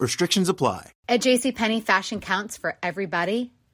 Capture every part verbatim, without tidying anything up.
Restrictions apply. At JCPenney, fashion counts for everybody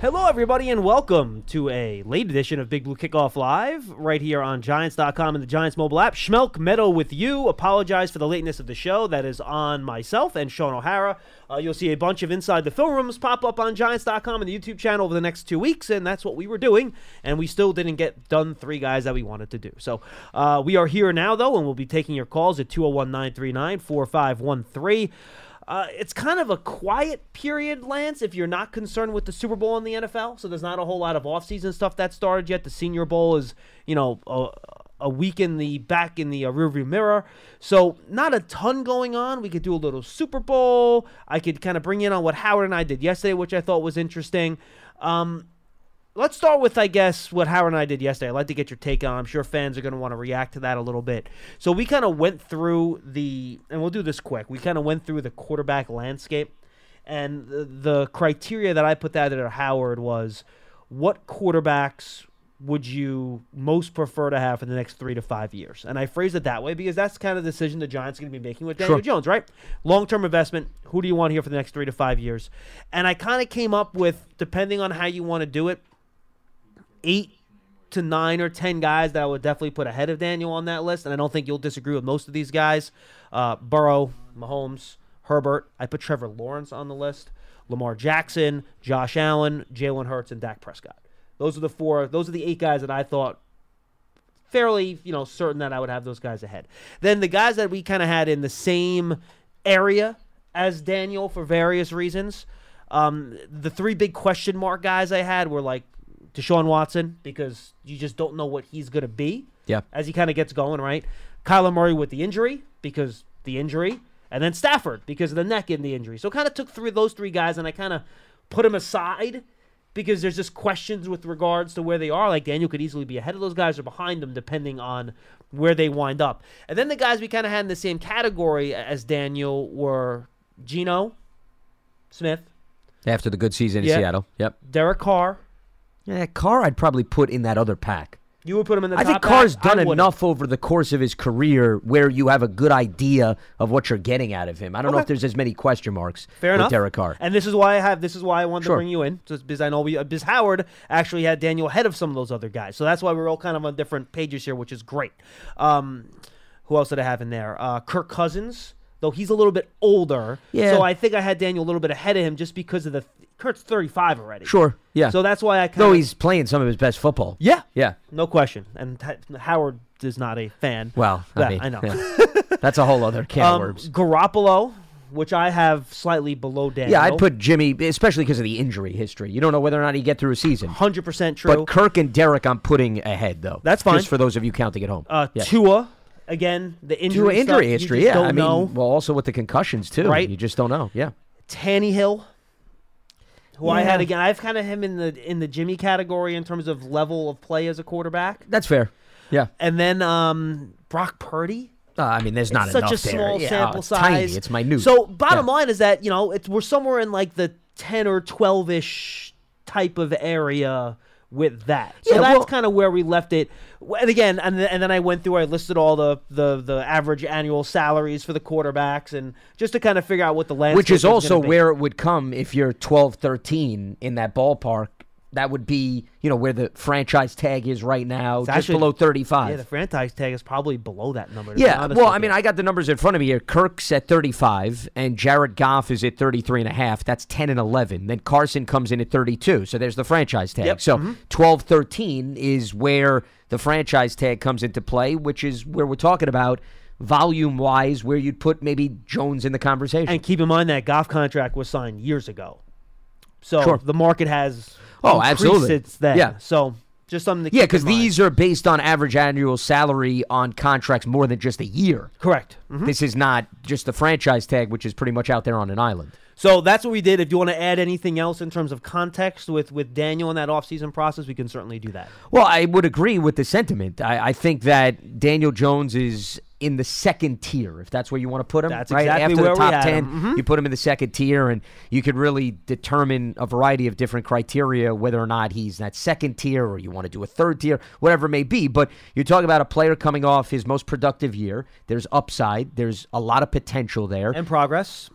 Hello, everybody, and welcome to a late edition of Big Blue Kickoff Live right here on Giants dot com and the Giants mobile app. Schmelk Meadow with you. Apologize for the lateness of the show. That is on myself and Sean O'Hara. Uh, you'll see a bunch of Inside the Film Rooms pop up on Giants dot com and the YouTube channel over the next two weeks, and that's what we were doing, and we still didn't get done three guys that we wanted to do. So uh, we are here now, though, and we'll be taking your calls at two oh one, nine three nine, four five one three. Uh, it's kind of a quiet period, Lance, if you're not concerned with the Super Bowl in the N F L. So there's not a whole lot of offseason stuff that started yet. The Senior Bowl is, you know, a, a week in the back in the uh, rearview mirror. So not a ton going on. We could do a little Super Bowl. I could kind of bring in on what Howard and I did yesterday, which I thought was interesting. Um, let's start with, I guess, what Howard and I did yesterday. I'd like to get your take on. I'm sure fans are going to want to react to that a little bit. So we kind of went through the, and we'll do this quick, we kind of went through the quarterback landscape, and the, the criteria that I put that at Howard was, what quarterbacks would you most prefer to have for the next three to five years? And I phrase it that way because that's the kind of decision the Giants are going to be making with Daniel sure. Jones, right? Long-term investment, who do you want here for the next three to five years? And I kind of came up with, depending on how you want to do it, eight to nine or ten guys that I would definitely put ahead of Daniel on that list, and I don't think you'll disagree with most of these guys. Uh, Burrow, Mahomes, Herbert. I put Trevor Lawrence on the list. Lamar Jackson, Josh Allen, Jalen Hurts, and Dak Prescott. Those are the four. Those are the eight guys that I thought fairly, you know, certain that I would have those guys ahead. Then the guys that we kind of had in the same area as Daniel for various reasons. Um, the three big question mark guys I had were like Deshaun Watson, because you just don't know what he's going to be yeah. as he kind of gets going, right? Kyler Murray with the injury, because the injury. And then Stafford, because of the neck and the injury. So kind of took three, those three guys, and I kind of put them aside because there's just questions with regards to where they are. Like, Daniel could easily be ahead of those guys or behind them, depending on where they wind up. And then the guys we kind of had in the same category as Daniel were Geno Smith. After the good season in yep. Seattle. Yep. Derek Carr. Yeah, Carr I'd probably put in that other pack. You would put him in the I top I think Carr's pack? Done enough over the course of his career where you have a good idea of what you're getting out of him. I don't okay. know if there's as many question marks Fair with enough. Derek Carr. And this is why I have. This is why I wanted sure. to bring you in, just because I know we, because Howard actually had Daniel ahead of some of those other guys. So that's why we're all kind of on different pages here, which is great. Um, who else did I have in there? Uh, Kirk Cousins, though he's a little bit older. Yeah. So I think I had Daniel a little bit ahead of him just because of the – Kurt's thirty-five already. Sure, yeah. So that's why I kind of... No, he's playing some of his best football. Yeah. Yeah. No question. And H- Howard is not a fan. Well, I, that, mean, I know. Yeah. That's a whole other can um, of worms. Garoppolo, which I have slightly below Daniel. Yeah, I'd put Jimmy, especially because of the injury history. You don't know whether or not he'd get through a season. one hundred percent true. But Kirk and Derek I'm putting ahead, though. That's fine. Just for those of you counting at home. Uh, yeah. Tua. Again, the injury Tua stuff, injury history, yeah. Don't I mean, know. Well, also with the concussions, too. Right. You just don't know, yeah. Tannehill. who yeah. I had again. I've kind of him in the in the Jimmy category in terms of level of play as a quarterback. That's fair. Yeah. And then um, Brock Purdy. Uh, I mean, there's not it's enough there. Such a there. small yeah, sample oh, it's size. Tiny. It's minute. So bottom yeah. line is that, you know, it's we're somewhere in like the ten or twelve-ish type of area with that. So yeah, that's well, kind of where we left it. And again, and, and then I went through, I listed all the, the, the average annual salaries for the quarterbacks, and just to kind of figure out what the landscape is. Which is also where it would come if you're twelve, thirteen in that ballpark. That would be, you know, where the franchise tag is right now, it's just actually below thirty-five. Yeah, the franchise tag is probably below that number. Yeah, well, I mean, I got the numbers in front of me here. Kirk's at thirty-five, and Jared Goff is at thirty-three and a half. That's ten and eleven. Then Carson comes in at thirty-two, so there's the franchise tag. Yep. So mm-hmm. twelve, thirteen is where the franchise tag comes into play, which is where we're talking about volume-wise, where you'd put maybe Jones in the conversation. And keep in mind that Goff contract was signed years ago. So sure. the market has... Oh, absolutely. It's that. Yeah. So just something to keep in mind. Yeah, because these are based on average annual salary on contracts more than just a year. Correct. Mm-hmm. This is not just the franchise tag, which is pretty much out there on an island. So that's what we did. If you want to add anything else in terms of context with, with Daniel in that offseason process, we can certainly do that. Well, I would agree with the sentiment. I, I think that Daniel Jones is in the second tier, if that's where you want to put him. That's right? exactly After where the top we had ten, him. Mm-hmm. You put him in the second tier, and you could really determine a variety of different criteria, whether or not he's in that second tier or you want to do a third tier, whatever it may be. But you're talking about a player coming off his most productive year. There's upside. There's a lot of potential there. And progress.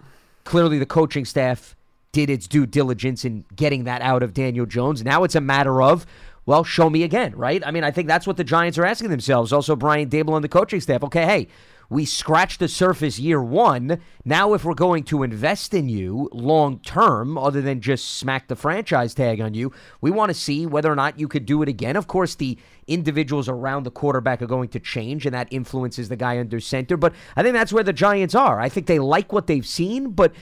Clearly the coaching staff did its due diligence in getting that out of Daniel Jones. Now it's a matter of, well, show me again, right? I mean, I think that's what the Giants are asking themselves. Also, Brian Daboll and the coaching staff. Okay, hey, we scratched the surface year one. Now if we're going to invest in you long-term, other than just smack the franchise tag on you, we want to see whether or not you could do it again. Of course, the individuals around the quarterback are going to change, and that influences the guy under center. But I think that's where the Giants are. I think they like what they've seen, but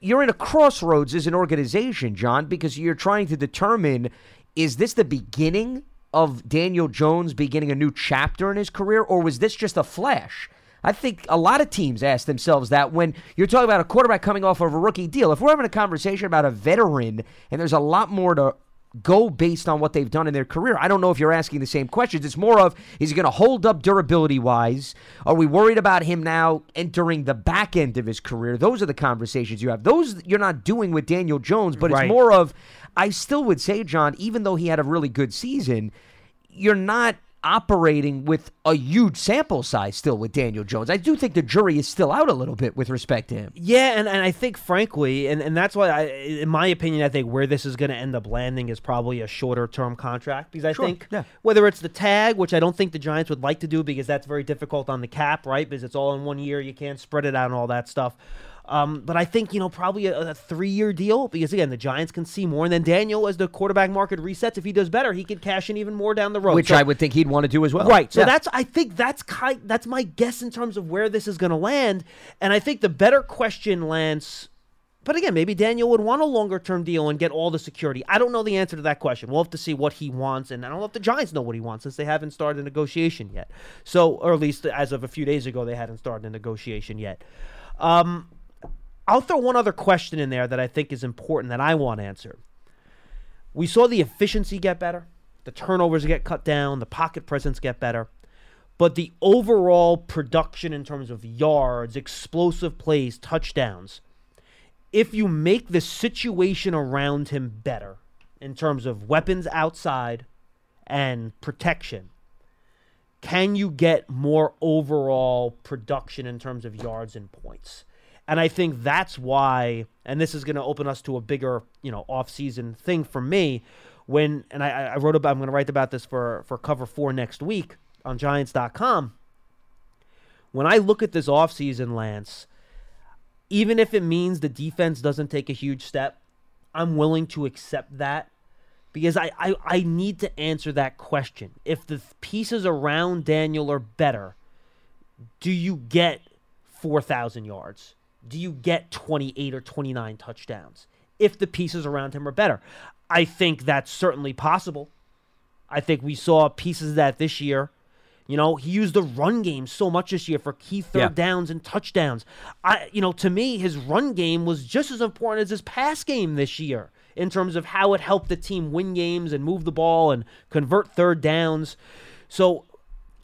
you're in a crossroads as an organization, John, because you're trying to determine, is this the beginning of Daniel Jones beginning a new chapter in his career, or was this just a flash? I think a lot of teams ask themselves that when you're talking about a quarterback coming off of a rookie deal. If we're having a conversation about a veteran and there's a lot more to go based on what they've done in their career, I don't know if you're asking the same questions. It's more of, is he going to hold up durability-wise? Are we worried about him now entering the back end of his career? Those are the conversations you have. Those you're not doing with Daniel Jones, but right. It's more of, I still would say, John, even though he had a really good season, you're not operating with a huge sample size still with Daniel Jones. I do think the jury is still out a little bit with respect to him. Yeah, and, and I think, frankly, and, and that's why, I, in my opinion, I think where this is going to end up landing is probably a shorter-term contract. Because I sure, think yeah. whether it's the tag, which I don't think the Giants would like to do because that's very difficult on the cap, right? Because it's all in one year. You can't spread it out and all that stuff. Um, but I think, you know, probably a, a three-year deal because, again, the Giants can see more. And then Daniel, as the quarterback market resets, if he does better, he could cash in even more down the road. Which so, I would think he'd want to do as well. Right. So yeah. that's I think that's kind, that's my guess in terms of where this is going to land. And I think the better question lands, but again, maybe Daniel would want a longer-term deal and get all the security. I don't know the answer to that question. We'll have to see what he wants. And I don't know if the Giants know what he wants since they haven't started a negotiation yet. So, or at least as of a few days ago, they hadn't started a negotiation yet. Um... I'll throw one other question in there that I think is important that I want answered. We saw the efficiency get better. The turnovers get cut down. The pocket presence get better. But the overall production in terms of yards, explosive plays, touchdowns, if you make the situation around him better in terms of weapons outside and protection, can you get more overall production in terms of yards and points? And I think that's why, and this is going to open us to a bigger, you know, off-season thing for me. When and I, I wrote about, I'm going to write about this for for Cover Four next week on Giants dot com. When I look at this off-season, Lance, even if it means the defense doesn't take a huge step, I'm willing to accept that because I I, I need to answer that question. If the pieces around Daniel are better, do you get four thousand yards? Do you get twenty-eight or twenty-nine touchdowns if the pieces around him are better? I think that's certainly possible. I think we saw pieces of that this year. You know, he used the run game so much this year for key third yeah. downs and touchdowns. I, you know, to me, his run game was just as important as his pass game this year in terms of how it helped the team win games and move the ball and convert third downs. So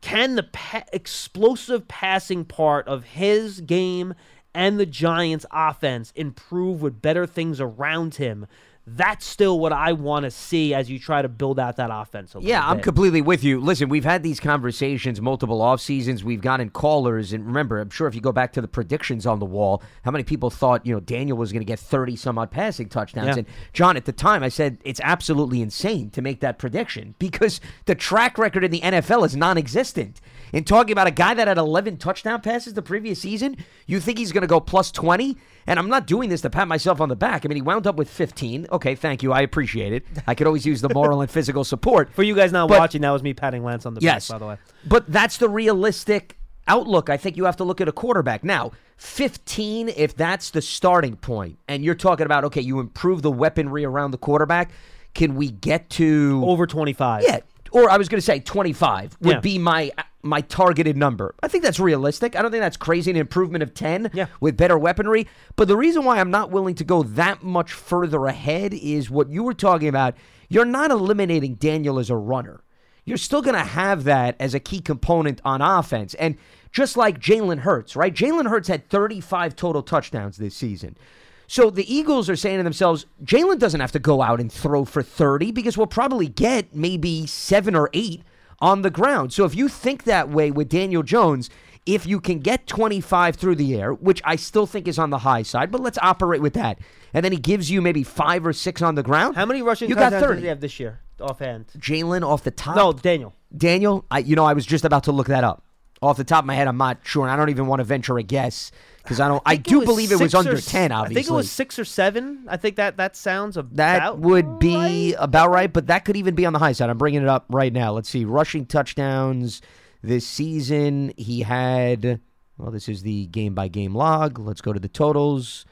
can the pa- explosive passing part of his game and the Giants' offense improve with better things around him? That's still what I want to see as you try to build out that offense. A yeah, bit. I'm completely with you. Listen, we've had these conversations multiple off seasons. We've gotten callers, and remember, I'm sure if you go back to the predictions on the wall, how many people thought you know Daniel was going to get thirty some odd passing touchdowns? Yeah. And John, at the time, I said it's absolutely insane to make that prediction because the track record in the N F L is non-existent. And talking about a guy that had eleven touchdown passes the previous season, you think he's going to go plus twenty? And I'm not doing this to pat myself on the back. I mean, he wound up with fifteen. Okay, thank you. I appreciate it. I could always use the moral and physical support. For you guys not but, watching, that was me patting Lance on the yes, back, by the way. But that's the realistic outlook. I think you have to look at a quarterback. Now, fifteen, if that's the starting point, and you're talking about, okay, you improve the weaponry around the quarterback, can we get to... over twenty-five. Yeah, or I was going to say twenty-five would yeah. be my... my targeted number. I think that's realistic. I don't think that's crazy. An improvement of ten yeah. with better weaponry. But the reason why I'm not willing to go that much further ahead is what you were talking about. You're not eliminating Daniel as a runner. You're still going to have that as a key component on offense. And just like Jalen Hurts, right? Jalen Hurts had thirty-five total touchdowns this season. So the Eagles are saying to themselves, Jalen doesn't have to go out and throw for thirty because we'll probably get maybe seven or eight on the ground. So if you think that way with Daniel Jones, if you can get twenty-five through the air, which I still think is on the high side, but let's operate with that. And then he gives you maybe five or six on the ground. How many rushing touchdowns did he have this year offhand? Jalen off the top? No, Daniel. Daniel, I, you know, I was just about to look that up. Off the top of my head, I'm not sure, and I don't even want to venture a guess because I don't. I, I do believe it was under ten. Obviously, I think it was six or seven. I think that that sounds about that would be right. about right, but that could even be on the high side. I'm bringing it up right now. Let's see, rushing touchdowns this season. He had. Well, this is the game by game log. Let's go to the totals.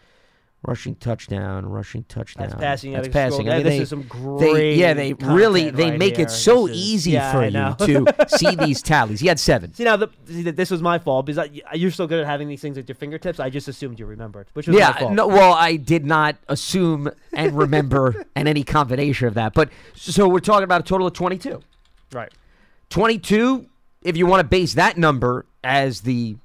Rushing touchdown, rushing touchdown. That's passing. That's passing. Yeah, I mean, this they, is some great. They, yeah, they really they right make here. It so is, easy yeah, for you to see these tallies. He had seven. See now, the, this was my fault because I, you're so good at having these things at your fingertips. I just assumed you remembered, which was yeah, my fault. No, well, I did not assume and remember and any combination of that. But so we're talking about a total of twenty-two, right? twenty-two. If you want to base that number as the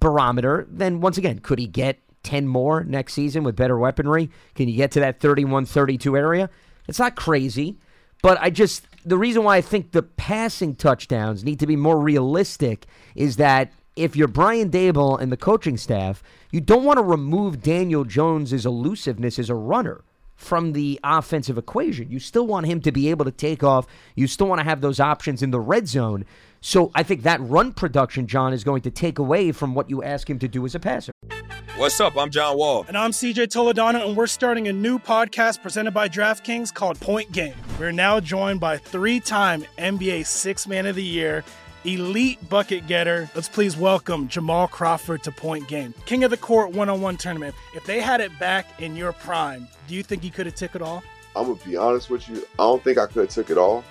barometer, then once again, could he get ten more next season with better weaponry? Can you get to that thirty-one thirty-two area? It's not crazy, but I just, the reason why I think the passing touchdowns need to be more realistic is that if you're Brian Daboll and the coaching staff, you don't want to remove Daniel Jones's elusiveness as a runner from the offensive equation. You still want him to be able to take off. You still want to have those options in the red zone. So I think that run production, John, is going to take away from what you ask him to do as a passer. What's up? I'm John Wall. And I'm C J Toledano, and we're starting a new podcast presented by DraftKings called Point Game. We're now joined by three-time N B A Sixth Man of the Year, elite bucket getter. Let's please welcome Jamal Crawford to Point Game, King of the Court one-on-one tournament. If they had it back in your prime, do you think you could have took it all? I'm going to be honest with you. I don't think I could have took it all,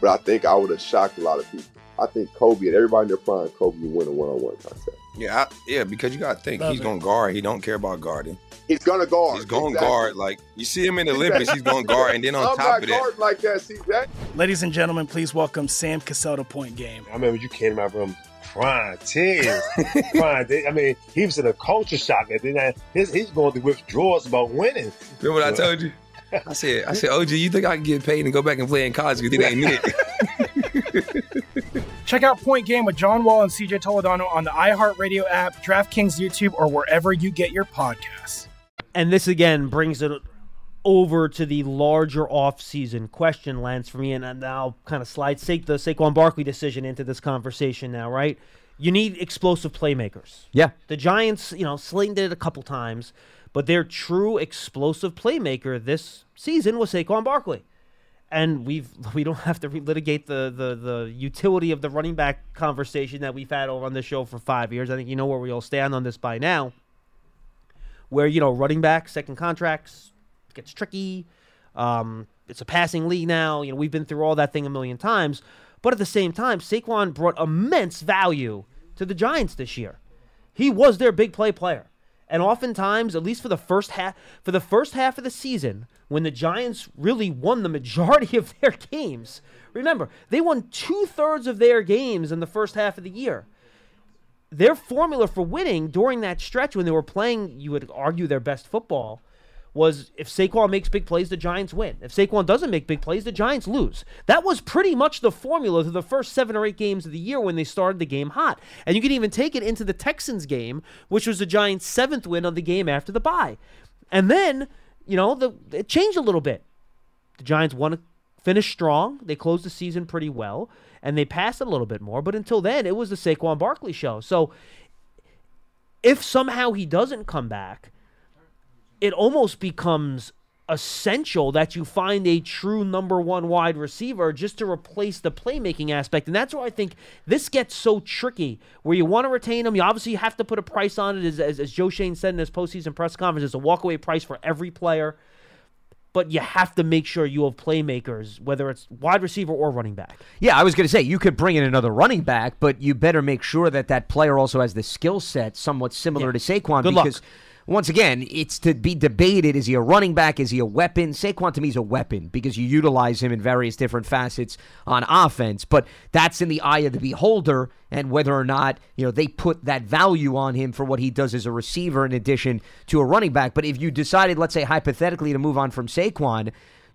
but I think I would have shocked a lot of people. I think Kobe and everybody in their prime, Kobe would win a one-on-one contest. Yeah, I, yeah, because you got to think, Love he's going to guard. He don't care about guarding. He's going to guard. He's going to exactly. guard. Like, you see him in the Olympics, he's going to guard. And then on I'm top of that. Like that, see that? Ladies and gentlemen, please welcome Sam Cassell to Point Game. I remember you came to my room crying tears. crying tears. I mean, he was in a culture shock. And then he's, he's going to withdrawals about winning. Remember what I told you? I said, I said, O G, you think I can get paid and go back and play in college because it ain't it? Check out Point Game with John Wall and C J Toledano on the iHeartRadio app, DraftKings YouTube, or wherever you get your podcasts. And this, again, brings it over to the larger offseason question, Lance, for me, and now kind of slide Sa- the Saquon Barkley decision into this conversation now, right? You need explosive playmakers. Yeah. The Giants, you know, slinged it a couple times, but their true explosive playmaker this season was Saquon Barkley. And we've we don't have to relitigate the, the the utility of the running back conversation that we've had over on this show for five years. I think you know where we all stand on this by now. Where, you know, running back, second contracts, gets tricky. Um, it's a passing league now. You know, we've been through all that thing a million times. But at the same time, Saquon brought immense value to the Giants this year. He was their big play player. And oftentimes, at least for the first half, for the first half of the season, when the Giants really won the majority of their games, remember, they won two-thirds of their games in the first half of the year. Their formula for winning during that stretch when they were playing, you would argue, their best football was if Saquon makes big plays, the Giants win. If Saquon doesn't make big plays, the Giants lose. That was pretty much the formula to the first seven or eight games of the year when they started the game hot. And you can even take it into the Texans game, which was the Giants' seventh win on the game after the bye. And then, you know, the, it changed a little bit. The Giants won, finished strong. They closed the season pretty well, and they passed it a little bit more. But until then, it was the Saquon Barkley show. So if somehow he doesn't come back, it almost becomes essential that you find a true number one wide receiver just to replace the playmaking aspect. And that's where I think this gets so tricky, where you want to retain him. You obviously have to put a price on it, as, as, as Joe Shane said in his postseason press conference. It's a walkaway price for every player. But you have to make sure you have playmakers, whether it's wide receiver or running back. Yeah, I was going to say, you could bring in another running back, but you better make sure that that player also has the skill set somewhat similar yeah. to Saquon. Good because luck. Once again, it's to be debated. Is he a running back? Is he a weapon? Saquon, to me, is a weapon because you utilize him in various different facets on offense. But that's in the eye of the beholder, and whether or not, you know, they put that value on him for what he does as a receiver in addition to a running back. But if you decided, let's say, hypothetically, to move on from Saquon,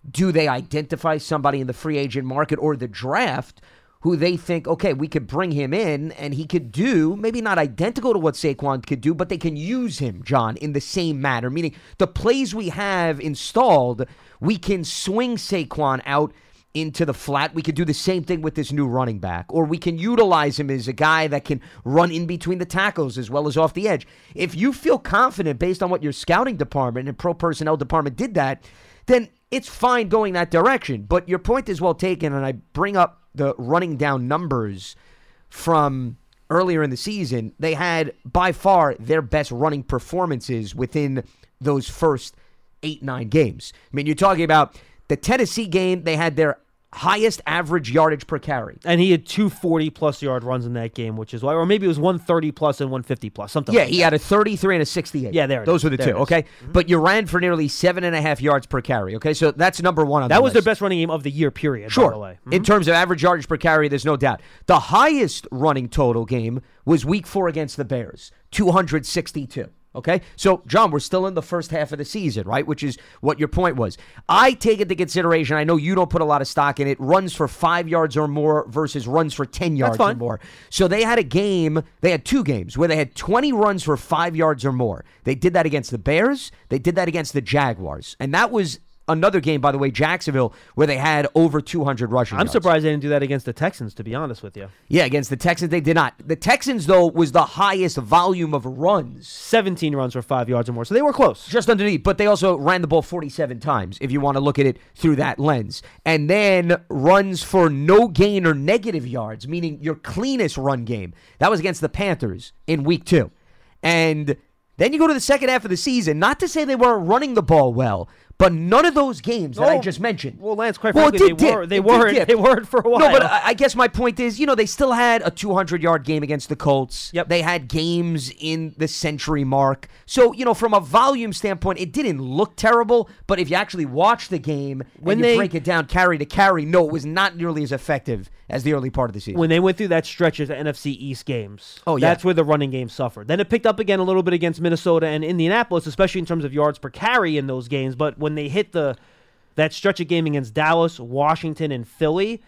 do they identify somebody in the free agent market or the draft who they think, okay, we could bring him in, and he could do, maybe not identical to what Saquon could do, but they can use him, John, in the same manner, meaning the plays we have installed, we can swing Saquon out into the flat. We could do the same thing with this new running back, or we can utilize him as a guy that can run in between the tackles as well as off the edge. If you feel confident based on what your scouting department and pro personnel department did that, then it's fine going that direction. But your point is well taken, and I bring up the running down numbers from earlier in the season. They had by far their best running performances within those first eight, nine games. I mean, you're talking about the Tennessee game, they had their highest average yardage per carry. And he had two forty-plus yard runs in that game, which is why, or maybe it was one thirty-plus and one fifty-plus, something yeah, like that. Yeah, he had a thirty-three and a sixty-eight. Yeah, there it Those is. Those were the there two, okay? Mm-hmm. But you ran for nearly seven and a half yards per carry, okay? So that's number one on that the That was list. Their best running game of the year, period, sure. by the way. Mm-hmm. In terms of average yardage per carry, there's no doubt. The highest running total game was week four against the Bears, two hundred sixty-two. Okay, so, John, we're still in the first half of the season, right, which is what your point was. I take into consideration, I know you don't put a lot of stock in it, runs for five yards or more versus runs for ten yards or more. So they had a game, they had two games where they had twenty runs for five yards or more. They did that against the Bears. They did that against the Jaguars. And that was another game, by the way, Jacksonville, where they had over two hundred rushing yards. I'm surprised they didn't do that against the Texans, to be honest with you. Yeah, against the Texans, they did not. The Texans, though, was the highest volume of runs. seventeen runs for five yards or more, so they were close. Just underneath, but they also ran the ball forty-seven times, if you want to look at it through that lens. And then runs for no gain or negative yards, meaning your cleanest run game. That was against the Panthers in week two. And then you go to the second half of the season, not to say they weren't running the ball well, but none of those games that oh, I just mentioned. Well, Lance, quite well, frankly, they, were, they, weren't, they weren't for a while. No, but I guess my point is, you know, they still had a two hundred-yard game against the Colts. Yep. They had games in the century mark. So, you know, from a volume standpoint, it didn't look terrible. But if you actually watch the game when and you they, break it down carry to carry, no, it was not nearly as effective as the early part of the season. When they went through that stretch of the N F C East games, oh, yeah. that's where the running game suffered. Then it picked up again a little bit against Minnesota and Indianapolis, especially in terms of yards per carry in those games. But when When they hit the that stretch of game against Dallas, Washington, and Philly,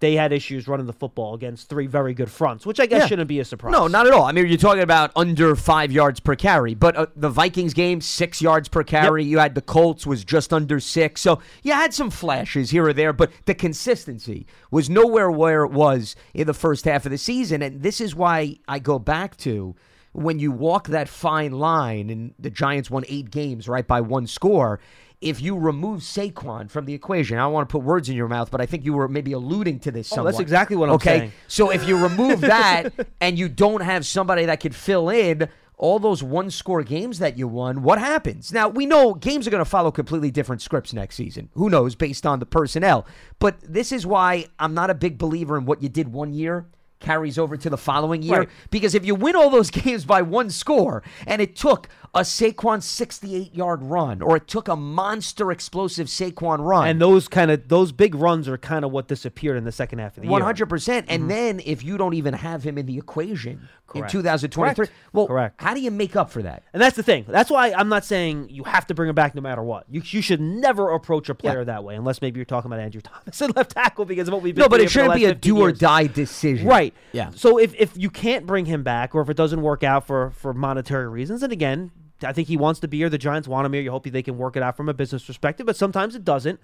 they had issues running the football against three very good fronts, which I guess yeah. shouldn't be a surprise. No, not at all. I mean, you're talking about under five yards per carry, but uh, the Vikings game, six yards per carry. Yep. You had the Colts was just under six. So you had some flashes here or there, but the consistency was nowhere where it was in the first half of the season. And this is why I go back to when you walk that fine line, and the Giants won eight games right by one score. If you remove Saquon from the equation, I don't want to put words in your mouth, but I think you were maybe alluding to this somewhat. Oh, that's exactly what I'm okay? saying. So if you remove that and you don't have somebody that could fill in all those one-score games that you won, what happens? Now, we know games are going to follow completely different scripts next season. Who knows, based on the personnel. But this is why I'm not a big believer in what you did one year carries over to the following year. Right. Because if you win all those games by one score, and it took a Saquon sixty-eight yard run, or it took a monster explosive Saquon run. And those kind of those big runs are kind of what disappeared in the second half of the one hundred percent year. one hundred percent. And mm-hmm. then if you don't even have him in the equation Correct. in two thousand twenty-three, Correct. well, Correct. how do you make up for that? And that's the thing. That's why I'm not saying you have to bring him back no matter what. You, you should never approach a player yeah. that way, unless maybe you're talking about Andrew Thomas at left tackle because of what we've been doing. No, but it shouldn't be a do or die decision. Right. Yeah. So if, if you can't bring him back, or if it doesn't work out for, for monetary reasons, and again, I think he wants to be here. The Giants want him here. You hope they can work it out from a business perspective, but sometimes it doesn't.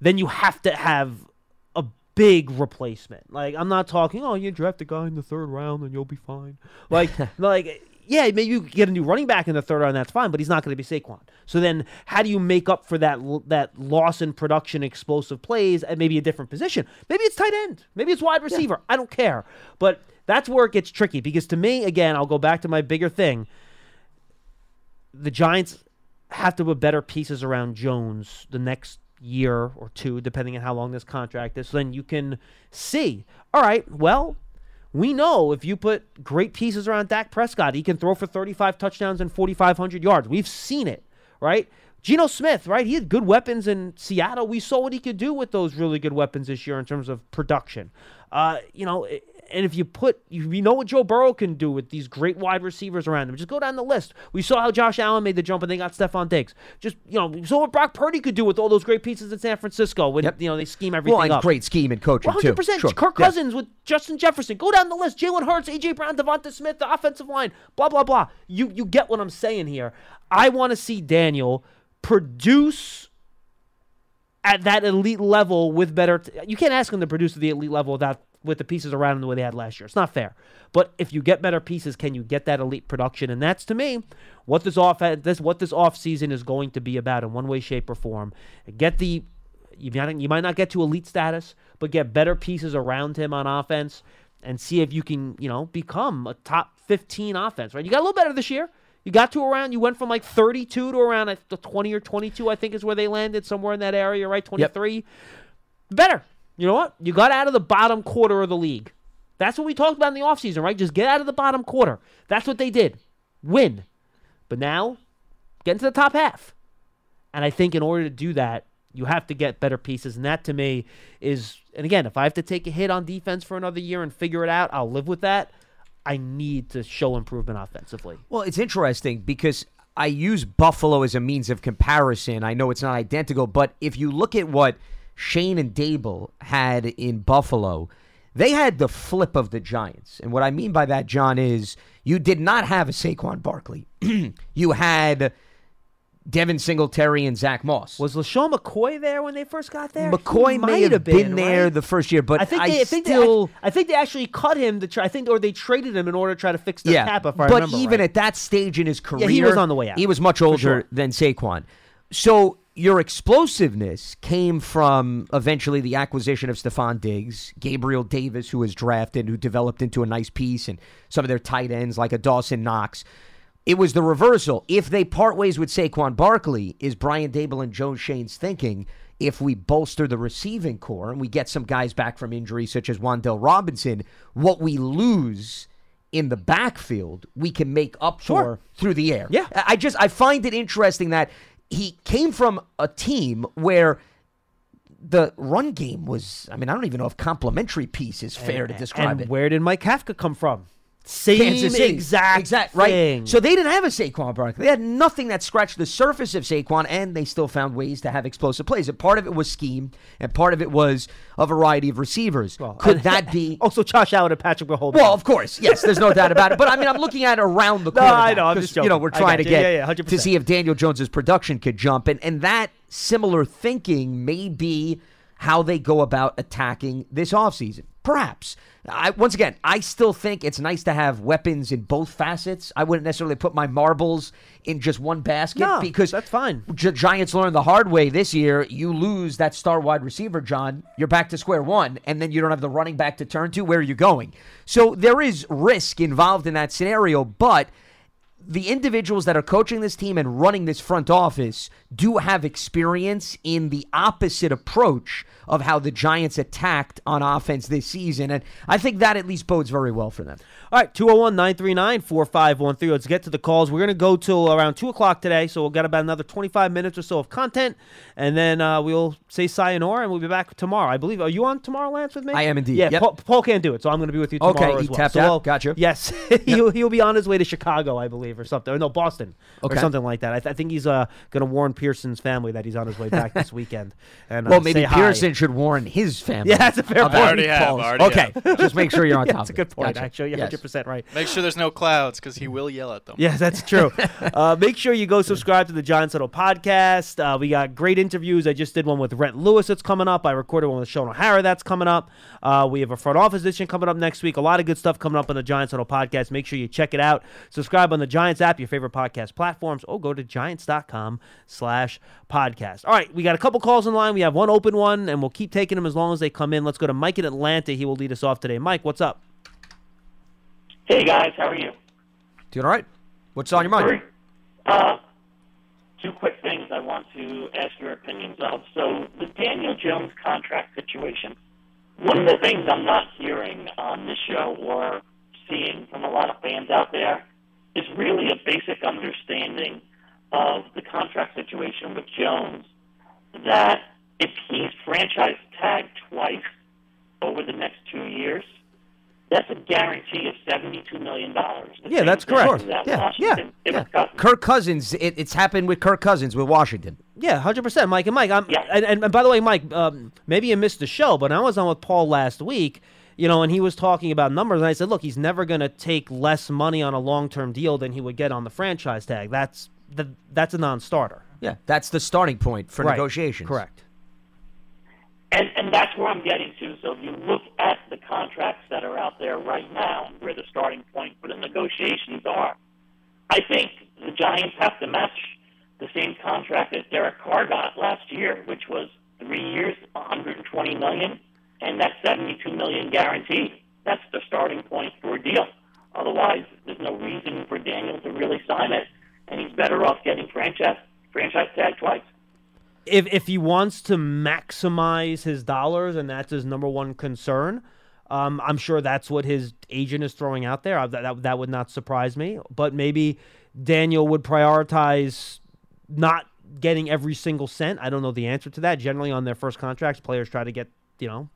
Then you have to have a big replacement. Like, I'm not talking, oh, you draft a guy in the third round and you'll be fine. Like, like, yeah, maybe you get a new running back in the third round. That's fine, but he's not going to be Saquon. So then how do you make up for that that loss in production, explosive plays at maybe a different position? Maybe it's tight end. Maybe it's wide receiver. Yeah. I don't care. But that's where it gets tricky because to me, again, I'll go back to my bigger thing. The Giants have to put better pieces around Jones the next year or two, depending on how long this contract is. So then you can see, all right, well, we know if you put great pieces around Dak Prescott, he can throw for thirty-five touchdowns and forty-five hundred yards. We've seen it, right? Geno Smith, right? He had good weapons in Seattle. We saw what he could do with those really good weapons this year in terms of production. Uh, you know, it, And if you put, you know what Joe Burrow can do with these great wide receivers around him. Just go down the list. We saw how Josh Allen made the jump and they got Stephon Diggs. Just, you know, we saw what Brock Purdy could do with all those great pieces in San Francisco. When, yep. you know, they scheme everything well, and up. Great scheme and coaching, one hundred percent, too. one hundred percent. Sure. Kirk Cousins yeah. with Justin Jefferson. Go down the list. Jalen Hurts, A J Brown, Devonta Smith, the offensive line, blah, blah, blah. You, you get what I'm saying here. I want to see Daniel produce at that elite level with better... T- you can't ask him to produce at the elite level without... with the pieces around him the way they had last year. It's not fair. But if you get better pieces, can you get that elite production? And that's, to me, what this off this what this offseason is going to be about in one way, shape, or form. Get the you might, you might not get to elite status, but get better pieces around him on offense and see if you can, you know, become a top fifteen offense, right? You got a little better this year. You got to around, you went from like thirty-two to around twenty or twenty-two, I think is where they landed, somewhere in that area, right? twenty-three. Yep. Better. You know what? You got out of the bottom quarter of the league. That's what we talked about in the offseason, right? Just get out of the bottom quarter. That's what they did. Win. But now, get into the top half. And I think in order to do that, you have to get better pieces. And that, to me, is... And again, if I have to take a hit on defense for another year and figure it out, I'll live with that. I need to show improvement offensively. Well, it's interesting because I use Buffalo as a means of comparison. I know it's not identical, but if you look at what... Shane and Daboll had in Buffalo, they had the flip of the Giants. And what I mean by that, John, is you did not have a Saquon Barkley. You had Devin Singletary and Zach Moss. Was LaShawn McCoy there when they first got there? McCoy he may have, have been, been there right? the first year, but I think they, I, I think still... They, I think they actually cut him, to try, I think, or they traded him in order to try to fix their yeah, cap, if I but remember But even right. at that stage in his career, yeah, he was on the way out. He was much older sure. than Saquon. So... Your explosiveness came from eventually the acquisition of Stephon Diggs, Gabriel Davis, who was drafted, who developed into a nice piece, and some of their tight ends like a Dawson Knox. It was the reversal. If they part ways with Saquon Barkley, is Brian Daboll and Joe Shane's thinking, if we bolster the receiving core and we get some guys back from injury, such as Wan'Dale Robinson, what we lose in the backfield, we can make up sure. for through the air. Yeah. I just, I find it interesting that he came from a team where the run game was, I mean, I don't even know if complimentary piece is fair and, to describe and it. And where did Mike Kafka come from? Same Kansas City. exact, exact thing. Right? So they didn't have a Saquon Barkley. They had nothing that scratched the surface of Saquon, and they still found ways to have explosive plays. And part of it was scheme, and part of it was a variety of receivers. Well, Could that be... Also, Josh Allen and Patrick Mahomes. Well, of course. Yes, there's no doubt about it. But, I mean, I'm looking at around the quarterback. No, I know. I'm just joking. You know, we're trying to get yeah, yeah, to see if Daniel Jones's production could jump. And, and that similar thinking may be how they go about attacking this offseason. Perhaps. I, once again, I still think it's nice to have weapons in both facets. I wouldn't necessarily put my marbles in just one basket no, because that's fine. G- Giants learned the hard way this year. You lose that star wide receiver, John. You're back to square one, and then you don't have the running back to turn to. Where are you going? So there is risk involved in that scenario, but the individuals that are coaching this team and running this front office do have experience in the opposite approach of how the Giants attacked on offense this season. And I think that at least bodes very well for them. All right, two oh one, nine three nine, four five one three. Let's get to the calls. We're going to go till around two o'clock today, so we'll get about another twenty-five minutes or so of content, and then uh, we'll say sayonara, and we'll be back tomorrow. I believe, are you on tomorrow, Lance, with me? I am indeed. Yeah, yep. Paul, Paul can't do it, so I'm going to be with you tomorrow okay, as well. Okay, he tapped so out, gotcha. Yes, yep. he'll, he'll be on his way to Chicago, I believe, or something. Or no, Boston, okay. or something like that. I, th- I think he's uh, going to warn Pearson's family that he's on his way back this weekend. And, uh, well, maybe Pearson hi. should warn his family. Yeah, that's a fair point. I already have, already Okay, have. Just make sure you're on yeah, top That's a good point, gotcha. actually. You're yes. one hundred percent right. Make sure there's no clouds, because he will yell at them. Yeah, that's true. uh, make sure you go subscribe to the John Settle podcast. Uh, we got great interviews. I just did one with Rhett Lewis that's coming up. I recorded one with Sean O'Hara that's coming up. Uh, we have a front office edition coming up next week. A lot of good stuff coming up on the Giants Settle podcast. Make sure you check it out. Subscribe on the Giants app, your favorite podcast platforms, or go to Giants.com slash podcast. All right, we got a couple calls in line. We have one open one, and we'll keep taking them as long as they come in. Let's go to Mike in Atlanta. He will lead us off today. Mike, what's up? Hey, guys. How are you? Doing all right. What's on your mind? Uh, two quick things I want to ask your opinions of. So the Daniel Jones contract situation, one of the things I'm not hearing on this show or seeing from a lot of fans out there is really a basic understanding of the contract situation with Jones, that if he's franchise tagged twice over the next two years, that's a guarantee of seventy-two million dollars. Yeah, that's correct. That yeah, yeah, yeah. Cousins. Kirk Cousins, it, it's happened with Kirk Cousins with Washington. Yeah, one hundred percent, Mike. And, Mike, I'm, yeah. and, and by the way, Mike, um, maybe you missed the show, but I was on with Paul last week, you know, and he was talking about numbers, and I said, look, he's never going to take less money on a long-term deal than he would get on the franchise tag. That's the, that's a non-starter. Yeah, that's the starting point for right. negotiations. Correct. And and that's where I'm getting to. So if you look at the contracts that are out there right now, where the starting point for the negotiations are, I think the Giants have to match the same contract that Derek Carr got last year, which was three years, one hundred twenty million dollars, and that seventy-two million dollars guarantee. That's the starting point for a deal. Otherwise, there's no reason for Daniel to really sign it, and he's better off getting franchise franchise tag twice. If if he wants to maximize his dollars and that's his number one concern, um, I'm sure that's what his agent is throwing out there. I, that, that would not surprise me. But maybe Daniel would prioritize not getting every single cent. I don't know the answer to that. Generally, on their first contracts, players try to get, you know,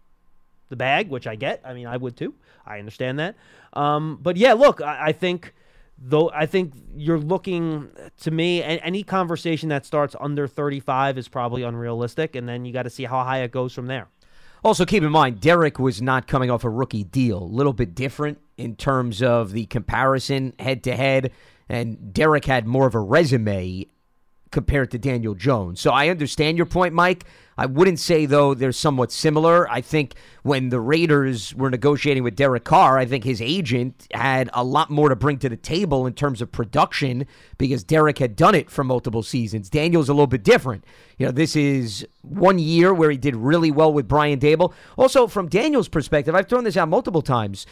the bag, which I get. I mean, I would too. I understand that. Um, but, yeah, look, I, I think... Though I think you're looking, to me, any conversation that starts under thirty-five is probably unrealistic, and then you got to see how high it goes from there. Also, keep in mind, Derek was not coming off a rookie deal. A little bit different in terms of the comparison head-to-head, and Derek had more of a resume compared to Daniel Jones. So I understand your point, Mike. I wouldn't say, though, they're somewhat similar. I think when the Raiders were negotiating with Derek Carr, I think his agent had a lot more to bring to the table in terms of production because Derek had done it for multiple seasons. Daniel's a little bit different. You know, this is one year where he did really well with Brian Daboll. Also, from Daniel's perspective, I've thrown this out multiple times.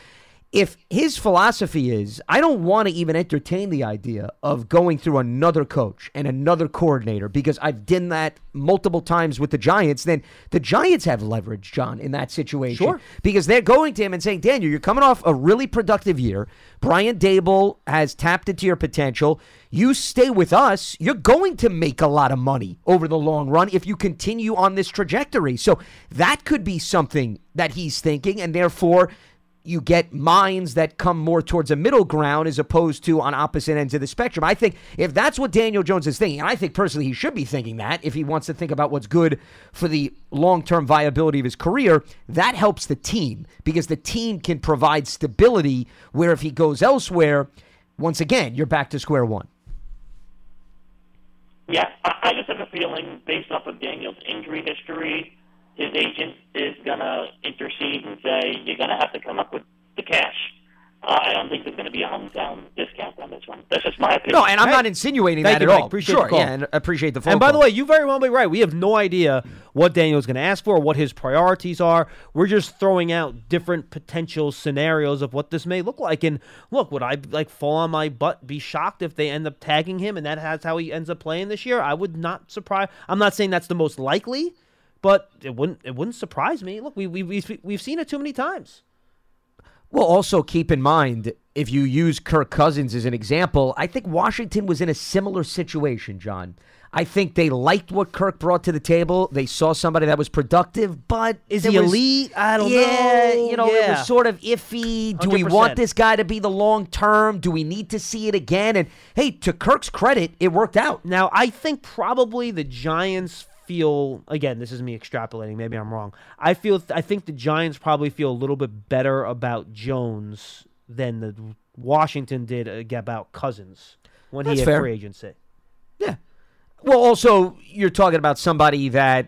If his philosophy is, I don't want to even entertain the idea of going through another coach and another coordinator because I've done that multiple times with the Giants, then the Giants have leverage, John, in that situation. Sure. Because they're going to him and saying, Daniel, you're coming off a really productive year. Brian Daboll has tapped into your potential. You stay with us, you're going to make a lot of money over the long run if you continue on this trajectory. So that could be something that he's thinking, and therefore you get minds that come more towards a middle ground as opposed to on opposite ends of the spectrum. I think if that's what Daniel Jones is thinking, and I think personally he should be thinking that if he wants to think about what's good for the long-term viability of his career, that helps the team because the team can provide stability where if he goes elsewhere, once again, you're back to square one. Yeah, I just have a feeling based off of Daniel's injury history, his agent is going to intercede and say, you're going to have to come up with the cash. Uh, I don't think there's going to be a home down discount on this one. That's just my opinion. No, and I'm hey, not insinuating that you, at Mike. all. Appreciate sure, the call. Yeah, and appreciate the phone And by call. the way, you very well may be right. We have no idea what Daniel's going to ask for, what his priorities are. We're just throwing out different potential scenarios of what this may look like. And look, would I like fall on my butt, be shocked if they end up tagging him and that's how he ends up playing this year? I would not surprise. I'm not saying that's the most likely, but it wouldn't it wouldn't surprise me. Look, we we we've, we've seen it too many times. Well, also keep in mind, if you use Kirk Cousins as an example, I think Washington was in a similar situation, John. I think they liked what Kirk brought to the table. They saw somebody that was productive, but is he elite? I don't yeah, know. You know, yeah. It was sort of iffy. Do one hundred percent. We want this guy to be the long term? Do we need to see it again? And, hey, to Kirk's credit, it worked out. Now, I think probably the Giants feel, again, this is me extrapolating, maybe I'm wrong. I feel I think the Giants probably feel a little bit better about Jones than the Washington did about Cousins when That's he had fair. free agency. Yeah. Well, also, you're talking about somebody that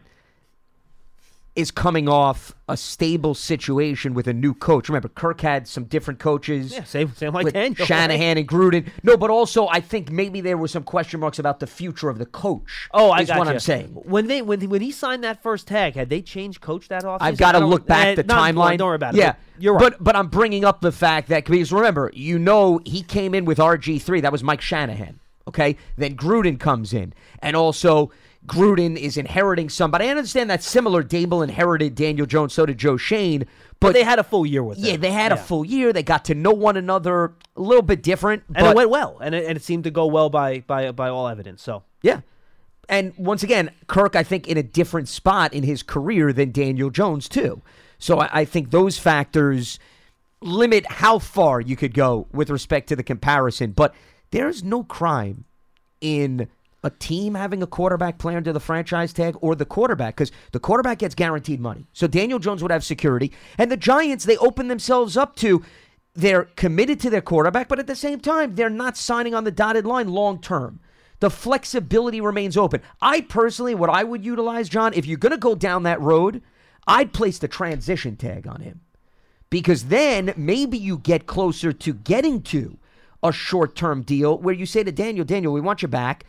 is coming off a stable situation with a new coach. Remember, Kirk had some different coaches. Yeah, same, same like Daniel. Shanahan and Gruden. No, but also, I think maybe there were some question marks about the future of the coach. Oh, I got what you. I'm saying. When they when when he signed that first tag, had they changed coach that offseason? I've got to look back uh, the not, timeline. Don't worry about it. Yeah, you're right. But but I'm bringing up the fact that, because remember, you know, he came in with R G three. That was Mike Shanahan. Okay, then Gruden comes in, and also Gruden is inheriting somebody. I understand that's similar. Daboll inherited Daniel Jones, so did Joe Shane. But, but they had a full year with him. Yeah, they had yeah. a full year. They got to know one another, a little bit different. And but, it went well, and it, and it seemed to go well by, by, by all evidence. So yeah. And once again, Kirk, I think, in a different spot in his career than Daniel Jones, too. So I, I think those factors limit how far you could go with respect to the comparison. But there's no crime in a team having a quarterback play under the franchise tag or the quarterback, because the quarterback gets guaranteed money. So Daniel Jones would have security. And the Giants, they open themselves up to, they're committed to their quarterback, but at the same time, they're not signing on the dotted line long term. The flexibility remains open. I personally, what I would utilize, John, if you're going to go down that road, I'd place the transition tag on him, because then maybe you get closer to getting to a short-term deal where you say to Daniel, Daniel, we want you back,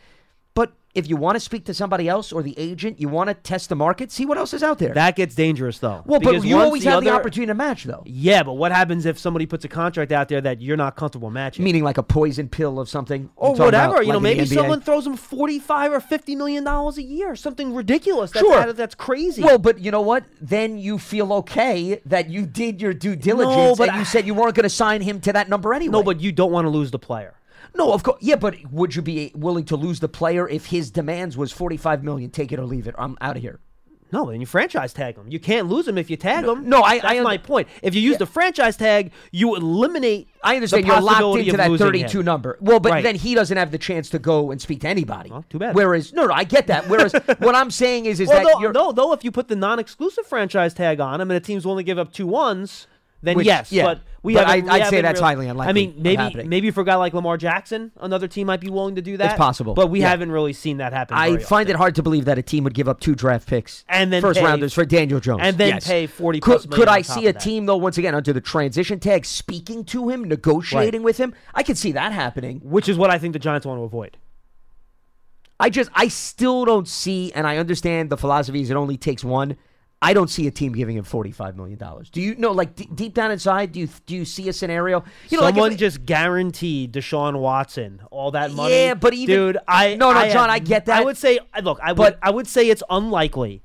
but if you want to speak to somebody else or the agent, you want to test the market, see what else is out there. That gets dangerous, though. Well, but you always the have other... the opportunity to match, though. Yeah, but what happens if somebody puts a contract out there that you're not comfortable matching? Meaning like a poison pill of something? Or whatever. About, you like know, maybe someone throws him forty-five or fifty million dollars a year, something ridiculous. That's sure. Out of, that's crazy. Well, but you know what? Then you feel okay that you did your due diligence no, but and I... you said you weren't going to sign him to that number anyway. No, but you don't want to lose the player. No, of course. Yeah, but would you be willing to lose the player if his demands was forty-five million dollars? Take it or leave it. I'm out of here. No, then you franchise tag him. You can't lose him if you tag no, him. No, I, that's I, my point. If you use yeah. the franchise tag, you eliminate. I understand the you're locked into that thirty-two him. number. Well, but right. then he doesn't have the chance to go and speak to anybody. Well, too bad. Whereas, no, no, I get that. Whereas, what I'm saying is, is well, that no, you're no, though, if you put the non-exclusive franchise tag on him and the team's willing to give up two ones. Then Which, yes, yeah. but we but haven't. I, I'd we say haven't that's really, highly unlikely. I mean, maybe maybe for a guy like Lamar Jackson, another team might be willing to do that. It's possible, but we yeah. haven't really seen that happen. I find often. it hard to believe that a team would give up two draft picks and then first pay, rounders for Daniel Jones, and then yes. pay forty. Could, plus could I see a that. team though once again under the transition tag speaking to him, negotiating right. with him? I could see that happening, which is what I think the Giants want to avoid. I just, I still don't see, and I understand the philosophy is it only takes one. I don't see a team giving him forty-five million dollars. Do you know, like, d deep down inside, do you do you see a scenario? You know, Someone like just they, guaranteed Deshaun Watson all that money. Yeah, but even... Dude, I... No, no, I, John, I get that. I would say... Look, I, but, would, I would say it's unlikely,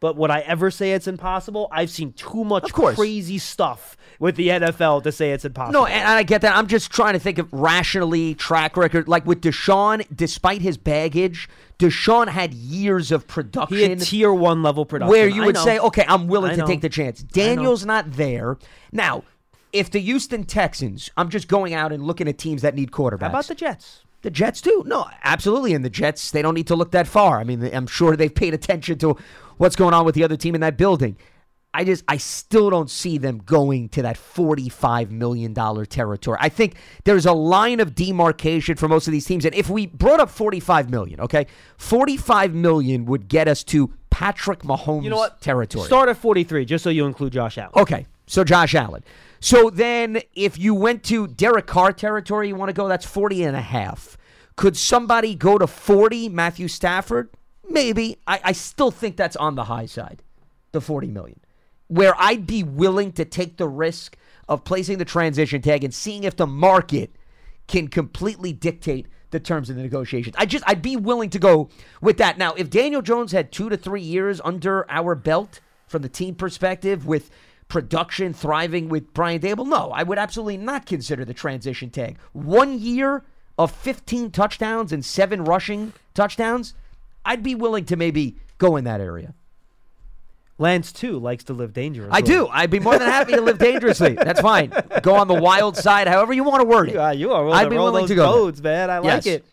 but would I ever say it's impossible? I've seen too much crazy stuff with the N F L to say it's impossible. No, and I get that. I'm just trying to think of rationally, track record. Like, with Deshaun, despite his baggage... Deshaun had years of production. He had tier one level production. Where you I would know. say, okay, I'm willing I to know. take the chance. Daniel's not there. Now, if the Houston Texans, I'm just going out and looking at teams that need quarterbacks. How about the Jets? The Jets too. No, absolutely. And the Jets, they don't need to look that far. I mean, I'm sure they've paid attention to what's going on with the other team in that building. I just, I still don't see them going to that forty-five million dollars territory. I think there's a line of demarcation for most of these teams. And if we brought up forty-five million dollars, okay, forty-five million dollars would get us to Patrick Mahomes you know what? territory. Start at forty-three, just so you include Josh Allen. Okay, So Josh Allen. So then if you went to Derek Carr territory, you want to go, that's forty and a half. Could somebody go to forty, Matthew Stafford? Maybe. I, I still think that's on the high side, the forty million dollars, where I'd be willing to take the risk of placing the transition tag and seeing if the market can completely dictate the terms of the negotiations. I just, I'd be willing to go with that. Now, if Daniel Jones had two to three years under our belt from the team perspective with production thriving with Brian Daboll, no, I would absolutely not consider the transition tag. One year of fifteen touchdowns and seven rushing touchdowns, I'd be willing to maybe go in that area. Lance, too, likes to live dangerously. I do. I'd be more than happy to live dangerously. That's fine. Go on the wild side, however you want to word it. You are, you are willing I'd to be roll willing those to go codes, there. man. I yes. like it.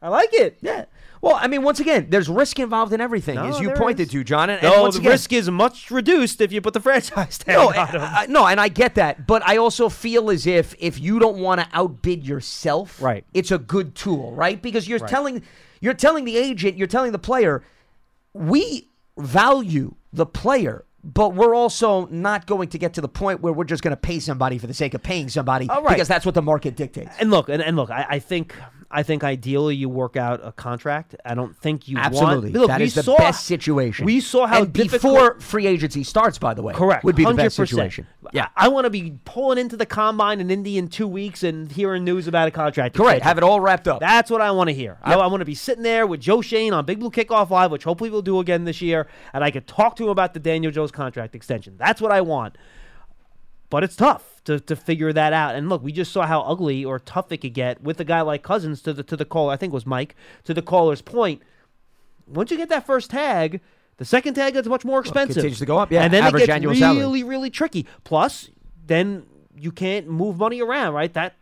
I like it. Yeah. Well, I mean, once again, there's risk involved in everything, no, as you pointed is. to, John. And, no, and once the again, risk is much reduced if you put the franchise tag no, on them. No, and I get that. But I also feel as if if you don't want to outbid yourself, right. it's a good tool, right? Because you're right. telling you're telling the agent, you're telling the player, we value the player, but we're also not going to get to the point where we're just going to pay somebody for the sake of paying somebody, right. because that's what the market dictates. And look, and, and look, I, I think, I think ideally you work out a contract. I don't think you absolutely want, look, that is the saw, best situation. We saw how and difficult, before free agency starts, by the way, correct, would be one hundred percent the best situation. Yeah, I want to be pulling into the combine in Indy in two weeks and hearing news about a contract. Correct, have it all wrapped up. That's what I want to hear. Yep. I, I want to be sitting there with Joe Shane on Big Blue Kickoff Live, which hopefully we'll do again this year, and I could talk to him about the Daniel Jones contract extension. That's what I want. But it's tough to, to figure that out. And look, we just saw how ugly or tough it could get with a guy like Cousins to the to the caller. I think it was Mike, to the caller's point. Once you get that first tag, the second tag gets much more expensive. Well, it continues to go up, yeah. And then average it gets really, salary. really tricky. Plus, then you can't move money around, right? That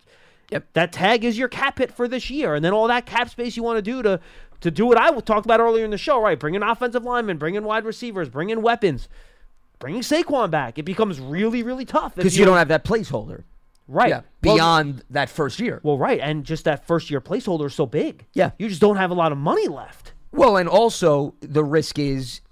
yep. that tag is your cap hit for this year. And then all that cap space you want to do to, to do what I talked about earlier in the show, right? Bring in offensive linemen, bring in wide receivers, bring in weapons. Bringing Saquon back, it becomes really, really tough. Because you don't have that placeholder. Right. Yeah, beyond well, that first year. Well, right. And just that first year placeholder is so big. Yeah. You just don't have a lot of money left. Well, and also the risk is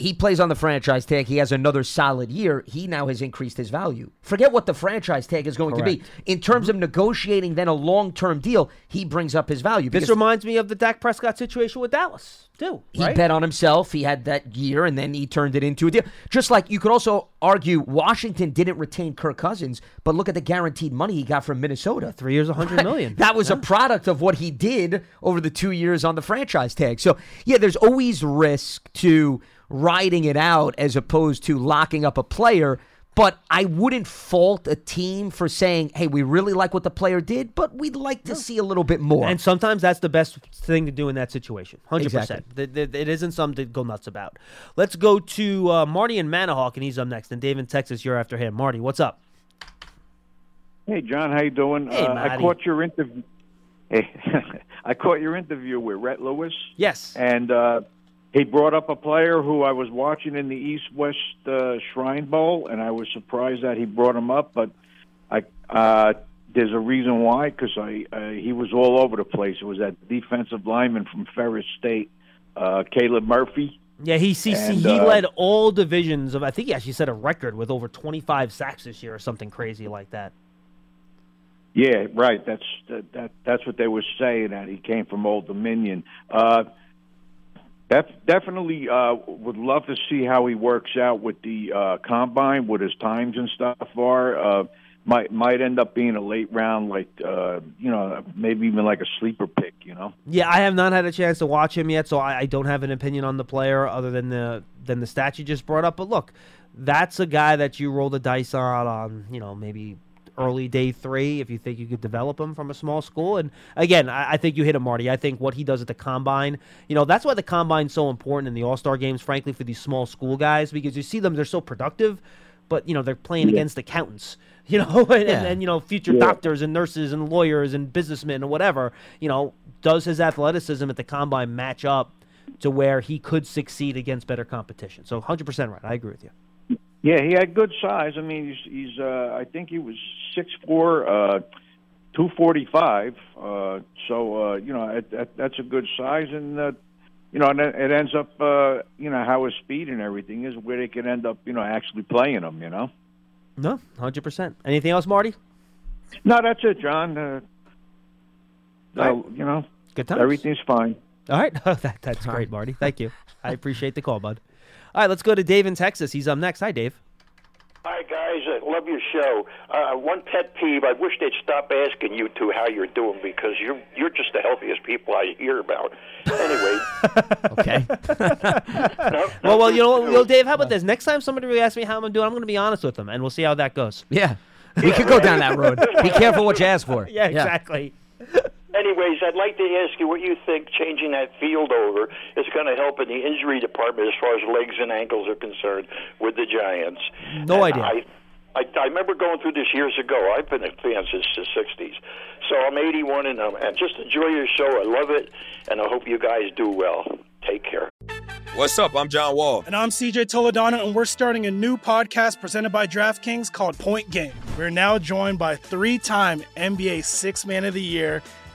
he plays on the franchise tag. He has another solid year. He now has increased his value. Forget what the franchise tag is going Correct. to be. In terms of negotiating then a long-term deal, he brings up his value. This reminds me of the Dak Prescott situation with Dallas. Too, he right? bet on himself. He had that year, and then he turned it into a deal. Just like you could also argue Washington didn't retain Kirk Cousins, but look at the guaranteed money he got from Minnesota. Three years, one hundred million dollars. That was yeah. a product of what he did over the two years on the franchise tag. So, yeah, there's always risk to riding it out as opposed to locking up a player. But I wouldn't fault a team for saying, hey, we really like what the player did, but we'd like to yeah. see a little bit more. And sometimes that's the best thing to do in that situation, one hundred percent. Exactly. It isn't something to go nuts about. Let's go to uh, Marty in Manahawk, and he's up next. And Dave in Texas, you're after him. Marty, what's up? Hey, John, how you doing? Hey, uh, I caught your interview. Hey, I caught your interview with Rhett Lewis. Yes. And uh he brought up a player who I was watching in the East-West uh, Shrine Bowl, and I was surprised that he brought him up. But I, uh, there's a reason why, because I uh, he was all over the place. It was that defensive lineman from Ferris State, uh, Caleb Murphy. Yeah, he he, and, he uh, led all divisions of. I think he actually set a record with over twenty-five sacks this year, or something crazy like that. Yeah, right. That's that. that that's what they were saying. That he came from Old Dominion. Uh, That definitely uh, would love to see how he works out with the uh, combine, what his times and stuff are. Uh, might might end up being a late round, like uh, you know, maybe even like a sleeper pick, you know. Yeah, I have not had a chance to watch him yet, so I, I don't have an opinion on the player other than the than the stat you just brought up. But look, that's a guy that you roll the dice on, on you know, maybe early day three if you think you could develop him from a small school. And again, I, I think you hit him, Marty. I think what he does at the combine, you know, that's why the combine's so important in the All-Star games, frankly, for these small school guys, because you see them, they're so productive, but, you know, they're playing yeah. against accountants, you know, and, yeah. and, and you know, future yeah. doctors and nurses and lawyers and businessmen and whatever. You know, does his athleticism at the combine match up to where he could succeed against better competition? So one hundred percent right. I agree with you. Yeah, he had good size. I mean, he's, he's uh, I think he was six four, uh, two forty-five. Uh, so, uh, you know, it, it, that's a good size. And, uh, you know, and it ends up, uh, you know, how his speed and everything is, where they could end up, you know, actually playing him, you know? No, one hundred percent. Anything else, Marty? No, that's it, John. Uh, right. uh, you know, good times. Everything's fine. All right. Oh, that, that's All great, right. Marty. Thank you. I appreciate the call, bud. All right, let's go to Dave in Texas. He's up next. Hi, Dave. Hi, guys. I love your show. Uh, one pet peeve, I wish they'd stop asking you two how you're doing because you're, you're just the healthiest people I hear about. Anyway. Okay. no, well, well, you know, well, Dave, how about this? Next time somebody asks me how I'm doing, I'm going to be honest with them, and we'll see how that goes. Yeah. We yeah, could go right. down that road. Be careful what you ask for. Yeah, exactly. Yeah. Anyways, I'd like to ask you what you think changing that field over is going to help in the injury department as far as legs and ankles are concerned with the Giants. No and idea. I, I, I remember going through this years ago. I've been a fan since the sixties. So I'm eighty-one, and I'm, and just enjoy your show. I love it, and I hope you guys do well. Take care. What's up? I'm John Wall. And I'm C J Toledano, and we're starting a new podcast presented by DraftKings called Point Game. We're now joined by three-time N B A Sixth Man of the Year,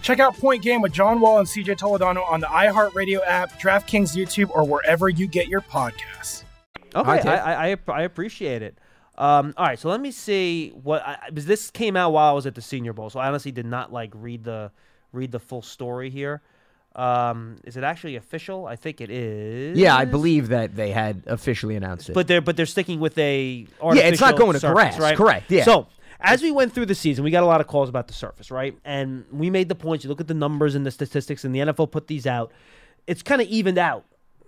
Check out Point Game with John Wall and C J Toledano on the iHeartRadio app, DraftKings YouTube, or wherever you get your podcasts. Okay, I, I, I appreciate it. Um, all right, so let me see what I, this came out while I was at the Senior Bowl, so I honestly did not like read the read the full story here. Um, is it actually official? I think it is. Yeah, I believe that they had officially announced it. But they're but they're sticking with a artificial yeah. It's not going to surface, grass, right? Correct. Yeah. So as we went through the season, we got a lot of calls about the surface, right? And we made the points. You look at the numbers and the statistics, and the N F L put these out. It's kind of evened out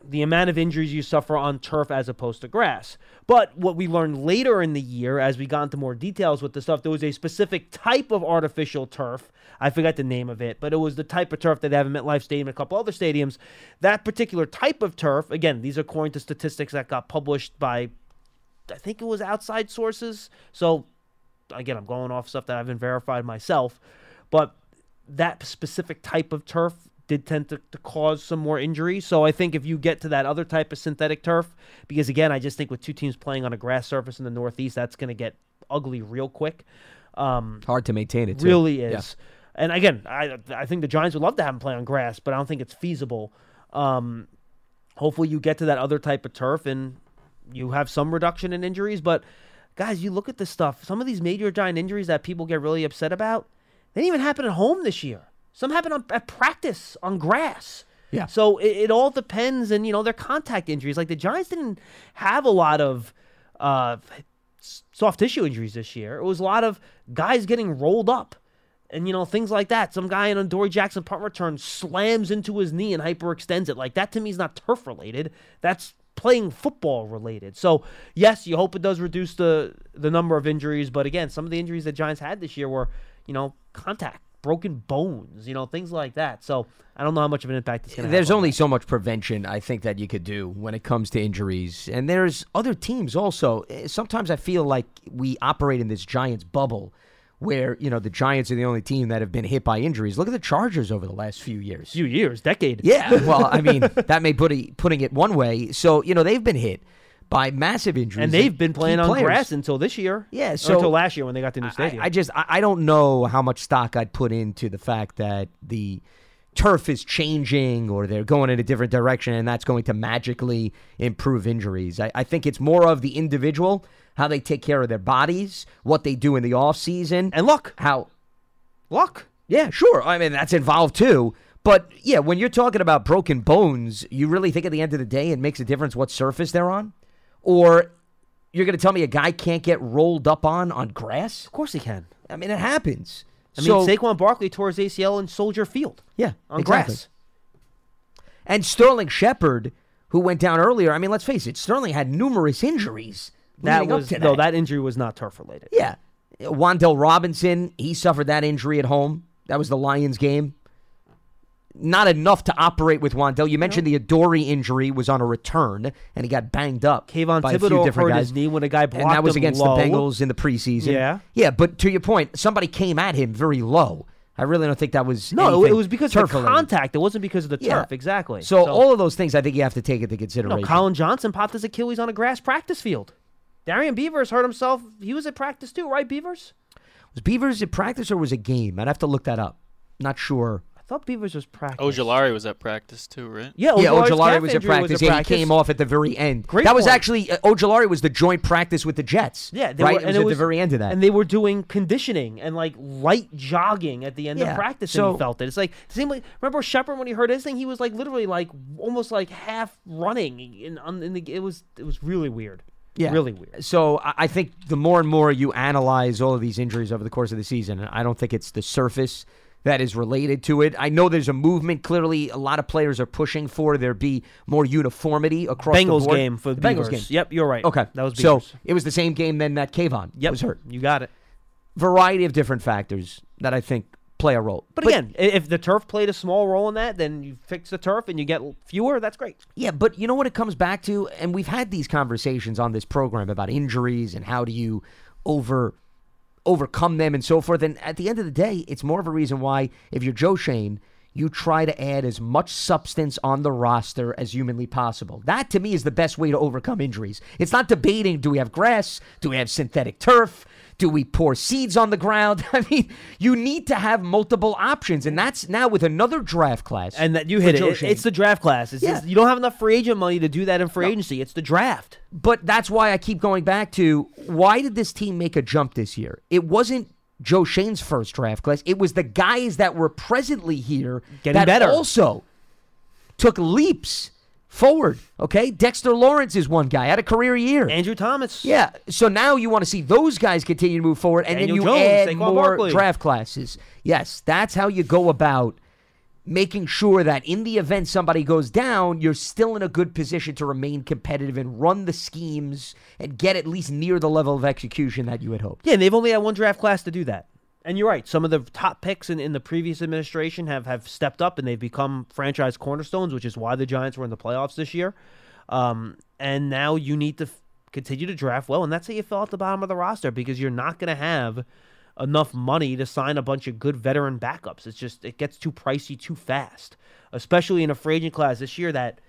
the amount of injuries you suffer on turf as opposed to grass. But what we learned later in the year, as we got into more details with the stuff, there was a specific type of artificial turf. I forgot the name of it, but it was the type of turf that they have in MetLife Stadium and a couple other stadiums. That particular type of turf, again, these are according to statistics that got published by, I think it was outside sources. So, again, I'm going off stuff that I haven't verified myself. But that specific type of turf did tend to, to cause some more injury. So I think if you get to that other type of synthetic turf, because, again, I just think with two teams playing on a grass surface in the Northeast, that's going to get ugly real quick. Um, Hard to maintain it, too. Really is. Yeah. And, again, I I think the Giants would love to have them play on grass, but I don't think it's feasible. Um, hopefully you get to that other type of turf and you have some reduction in injuries. But, guys, you look at this stuff. Some of these major Giant injuries that people get really upset about, they didn't even happen at home this year. Some happen on, at practice on grass. Yeah. So it, it all depends, and you know, their contact injuries. Like the Giants didn't have a lot of uh, soft tissue injuries this year. It was a lot of guys getting rolled up, and you know, things like that. Some guy in a Dory Jackson punt return slams into his knee and hyperextends it. Like that to me is not turf related. That's playing football related. So yes, you hope it does reduce the the number of injuries. But again, some of the injuries that Giants had this year were, you know, contact. Broken bones, you know, things like that. So I don't know how much of an impact it's going to have. There's only so much prevention, I think, that you could do when it comes to injuries. And there's other teams also. Sometimes I feel like we operate in this Giants bubble where, you know, the Giants are the only team that have been hit by injuries. Look at the Chargers over the last few years. Few years, decade. Yeah, well, I mean, that may be putting it one way. So, you know, they've been hit by massive injuries. And they've been playing on grass until this year. Yeah, so until last year when they got the new stadium. I, I just, I, I don't know how much stock I'd put into the fact that the turf is changing or they're going in a different direction and that's going to magically improve injuries. I, I think it's more of the individual, how they take care of their bodies, what they do in the offseason. And luck. How? Luck. Yeah, sure. I mean, that's involved too. But, yeah, when you're talking about broken bones, you really think at the end of the day it makes a difference what surface they're on? Or you're going to tell me a guy can't get rolled up on on grass? Of course he can. I mean, it happens. I so, mean, Saquon Barkley tore his A C L in Soldier Field. Yeah, on exactly. grass. And Sterling Shepard, who went down earlier, I mean, let's face it, Sterling had numerous injuries That was no, that injury was not turf related. Yeah, Wan'Dale Robinson, he suffered that injury at home. That was the Lions game. Not enough to operate with Wan'Dale. You mentioned no. the Adoree injury was on a return, and he got banged up. Kayvon by Thibodeau a few different hurt guys. His knee when a guy blocked him low. And that was against low. the Bengals in the preseason. Yeah, yeah. But to your point, somebody came at him very low. I really don't think that was no. It was because of the contact. It wasn't because of the yeah. turf. Exactly. So, so all of those things, I think you have to take into consideration. No, Colin Johnson popped his Achilles on a grass practice field. Darian Beavers hurt himself. He was at practice too, right? Beavers was Beavers at practice or was it game? I'd have to look that up. Not sure. I thought Beavers was practice. Ojulari was at practice too, right? Yeah, Ojulari's yeah, Ojulari was at practice. Was at yeah, practice. He came off at the very end. Great that point. was actually uh, Ojulari was the joint practice with the Jets. Yeah, they right. Were, and it was it at was, the very end of that. And they were doing conditioning and like light jogging at the end yeah. of practice. So, and he felt it. It's like same like remember Shepard when he heard his thing, he was like literally like almost like half running. In, in the, it was it was really weird. Yeah, really weird. So I think the more and more you analyze all of these injuries over the course of the season, I don't think it's the surface that is related to it. I know there's a movement. Clearly, a lot of players are pushing for there be more uniformity across Bengals the board. Game for the Bengals game. Yep, you're right. Okay, that was Beavers. So it was the same game then that Kayvon yep. was hurt. You got it. Variety of different factors that I think play a role. But, but again, if the turf played a small role in that, then you fix the turf and you get fewer. That's great. Yeah, but you know what it comes back to, and we've had these conversations on this program about injuries and how do you over. overcome them and so forth. And at the end of the day, it's more of a reason why if you're Joe Shane, you try to add as much substance on the roster as humanly possible. That to me is the best way to overcome injuries. It's not debating, do we have grass? Do we have synthetic turf? Do we pour seeds on the ground? I mean, you need to have multiple options, and that's now with another draft class. And that you hit it. It's the draft class. It's yeah. just, you don't have enough free agent money to do that in free no. agency. It's the draft. But that's why I keep going back to, why did this team make a jump this year? It wasn't Joe Shane's first draft class. It was the guys that were presently here Getting that better. also took leaps forward, okay? Dexter Lawrence is one guy, had a career year. Andrew Thomas. Yeah, so now you want to see those guys continue to move forward, and Daniel then you Jones, add Saquon more Barkley. draft classes. Yes, that's how you go about making sure that in the event somebody goes down, you're still in a good position to remain competitive and run the schemes and get at least near the level of execution that you had hoped. Yeah, and they've only had one draft class to do that. And you're right. Some of the top picks in, in the previous administration have, have stepped up, and they've become franchise cornerstones, which is why the Giants were in the playoffs this year. Um, and now you need to f- continue to draft well, and that's how you fill out the bottom of the roster, because you're not going to have enough money to sign a bunch of good veteran backups. It's just it gets too pricey too fast, especially in a free agent class this year that,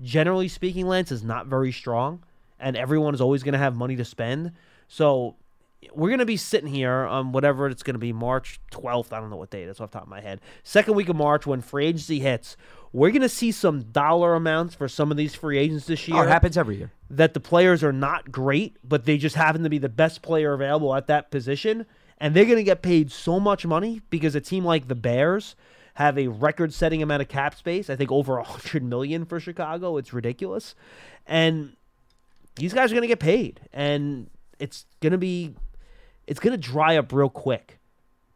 generally speaking, Lance, is not very strong, and everyone is always going to have money to spend. So we're going to be sitting here on whatever it's going to be, March twelfth. I don't know what day. That's off the top of my head. Second week of March, when free agency hits, we're going to see some dollar amounts for some of these free agents this year. Oh, it happens every year. That the players are not great, but they just happen to be the best player available at that position. And they're going to get paid so much money because a team like the Bears have a record-setting amount of cap space. I think over one hundred million dollars for Chicago. It's ridiculous. And these guys are going to get paid. And it's going to be... it's going to dry up real quick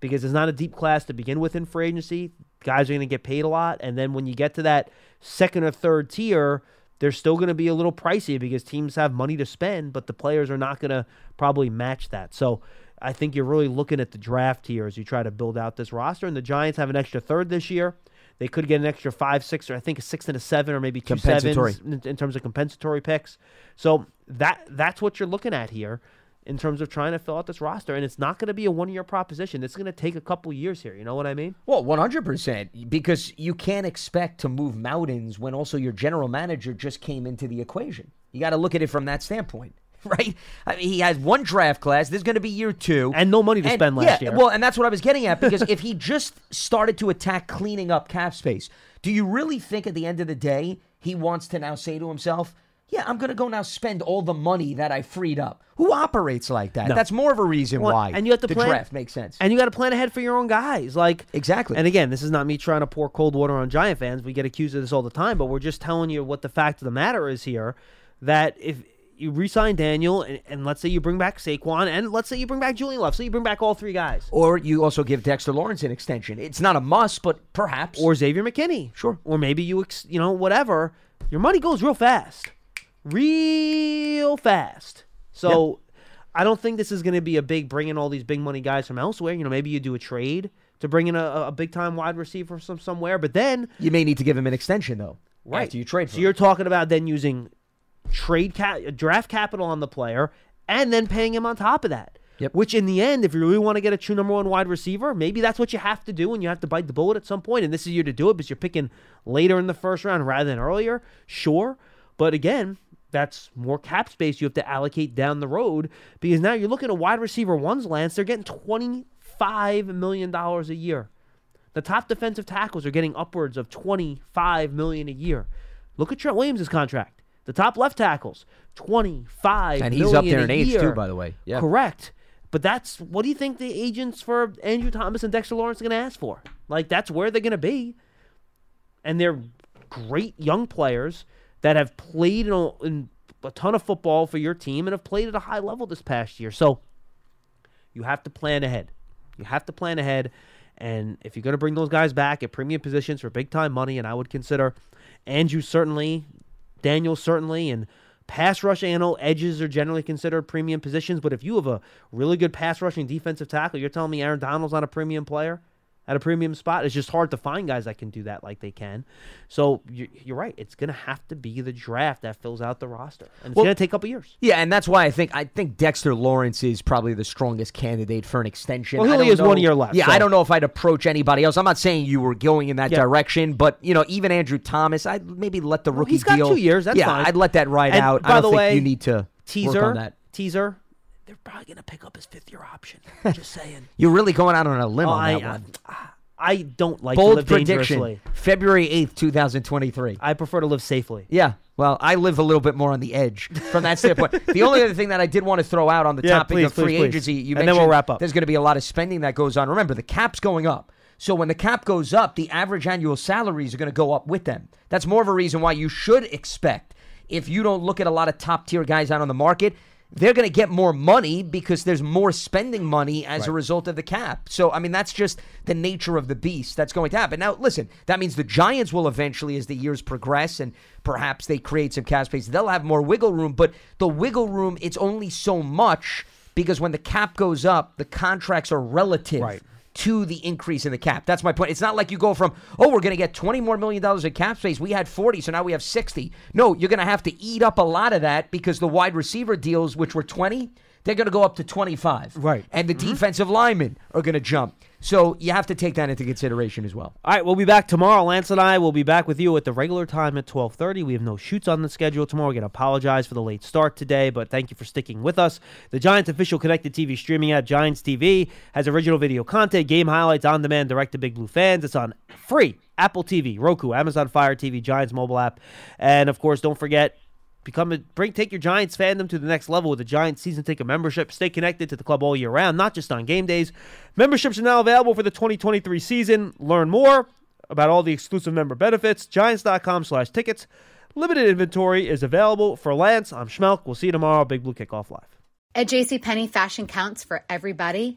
because it's not a deep class to begin with in free agency. Guys are going to get paid a lot, and then when you get to that second or third tier, they're still going to be a little pricey because teams have money to spend, but the players are not going to probably match that. So I think you're really looking at the draft here as you try to build out this roster, and the Giants have an extra third this year. They could get an extra five, six, or I think a six and a seven, or maybe two sevens in, in terms of compensatory picks. So that that's what you're looking at here in terms of trying to fill out this roster, and it's not going to be a one-year proposition. It's going to take a couple years here. You know what I mean? Well, one hundred percent, because you can't expect to move mountains when also your general manager just came into the equation. You got to look at it from that standpoint, right? I mean, he has one draft class. This is going to be year two. And no money to and, spend last yeah, year. Well, and that's what I was getting at, because if he just started to attack cleaning up cap space, do you really think at the end of the day he wants to now say to himself, yeah, I'm going to go now spend all the money that I freed up? Who operates like that? No. That's more of a reason well, why and you have to the plan, draft makes sense. And you got to plan ahead for your own guys. like Exactly. And again, this is not me trying to pour cold water on Giant fans. We get accused of this all the time, but we're just telling you what the fact of the matter is here, that if you re-sign Daniel, and, and let's say you bring back Saquon, and let's say you bring back Julian Love, so you bring back all three guys. Or you also give Dexter Lawrence an extension. It's not a must, but perhaps. Or Xavier McKinney. Sure. Or maybe you, ex- you know, whatever. Your money goes real fast. Real fast. So yeah. I don't think this is going to be a big bring in all these big money guys from elsewhere. You know, maybe you do a trade to bring in a, a big time wide receiver from some, somewhere, but then you may need to give him an extension though. Right. After you trade. For so him. You're talking about then using trade cap, draft capital on the player and then paying him on top of that. Yep. Which in the end, if you really want to get a true number one wide receiver, maybe that's what you have to do and you have to bite the bullet at some point. And this is your year to do it because you're picking later in the first round rather than earlier. Sure. But again, that's more cap space you have to allocate down the road because now you're looking at wide receiver ones, Lance. They're getting twenty-five million dollars a year. The top defensive tackles are getting upwards of twenty-five million dollars a year. Look at Trent Williams' contract. The top left tackles, twenty-five million dollars a year. And he's up there in age too, by the way. Yeah. Correct. But that's, what do you think the agents for Andrew Thomas and Dexter Lawrence are going to ask for? Like, that's where they're going to be. And they're great young players that have played in a, in a ton of football for your team and have played at a high level this past year. So you have to plan ahead. You have to plan ahead. And if you're going to bring those guys back at premium positions for big-time money, and I would consider Andrew certainly, Daniel certainly, and pass rush and edges are generally considered premium positions, but if you have a really good pass rushing defensive tackle, you're telling me Aaron Donald's not a premium player at a premium spot? It's just hard to find guys that can do that like they can. So you're right. It's going to have to be the draft that fills out the roster. And it's well, going to take a couple years. Yeah, and that's why I think I think Dexter Lawrence is probably the strongest candidate for an extension. Well, he only has one year left. Yeah, so. I don't know if I'd approach anybody else. I'm not saying you were going in that yeah. direction, but you know, even Andrew Thomas, I'd maybe let the rookie deal. He's got deal. two years. That's yeah, fine. I'd let that ride and out. By I don't the think way, you need to teaser, work on that. Teaser. They're probably going to pick up his fifth-year option. Just saying. You're really going out on a limb oh, on that I, one. Uh, I don't like Bold to live prediction, dangerously. February eighth, two thousand twenty-three. I prefer to live safely. Yeah. Well, I live a little bit more on the edge from that standpoint. The only other thing that I did want to throw out on the yeah, topic please, of free please, agency, you and mentioned then we'll wrap up. There's going to be a lot of spending that goes on. Remember, the cap's going up. So when the cap goes up, the average annual salaries are going to go up with them. That's more of a reason why you should expect, if you don't look at a lot of top-tier guys out on the market, they're going to get more money because there's more spending money as right. a result of the cap. So, I mean, that's just the nature of the beast that's going to happen. Now, listen, that means the Giants will eventually, as the years progress and perhaps they create some cap space, they'll have more wiggle room. But the wiggle room, it's only so much because when the cap goes up, the contracts are relative. Right. to the increase in the cap. That's my point. It's not like you go from, oh, we're going to get twenty more million dollars in cap space. We had forty, so now we have sixty. No, you're going to have to eat up a lot of that because the wide receiver deals, which were twenty, they're going to go up to twenty-five. Right. And the mm-hmm. defensive linemen are going to jump. So you have to take that into consideration as well. All right, we'll be back tomorrow. Lance and I will be back with you at the regular time at twelve thirty. We have no shoots on the schedule tomorrow. We're going to apologize for the late start today, but thank you for sticking with us. The Giants official connected T V streaming app, Giants T V, has original video content, game highlights, on-demand, direct to Big Blue fans. It's on free Apple T V, Roku, Amazon Fire T V, Giants mobile app. And, of course, don't forget, Become a, bring take your Giants fandom to the next level with the Giants season ticket membership. Stay connected to the club all year round, not just on game days. Memberships are now available for the twenty twenty-three season. Learn more about all the exclusive member benefits. Giants dot com slash tickets. Limited inventory is available. For Lance, I'm Schmelk. We'll see you tomorrow. Big Blue Kickoff Live. At JCPenney, fashion counts for everybody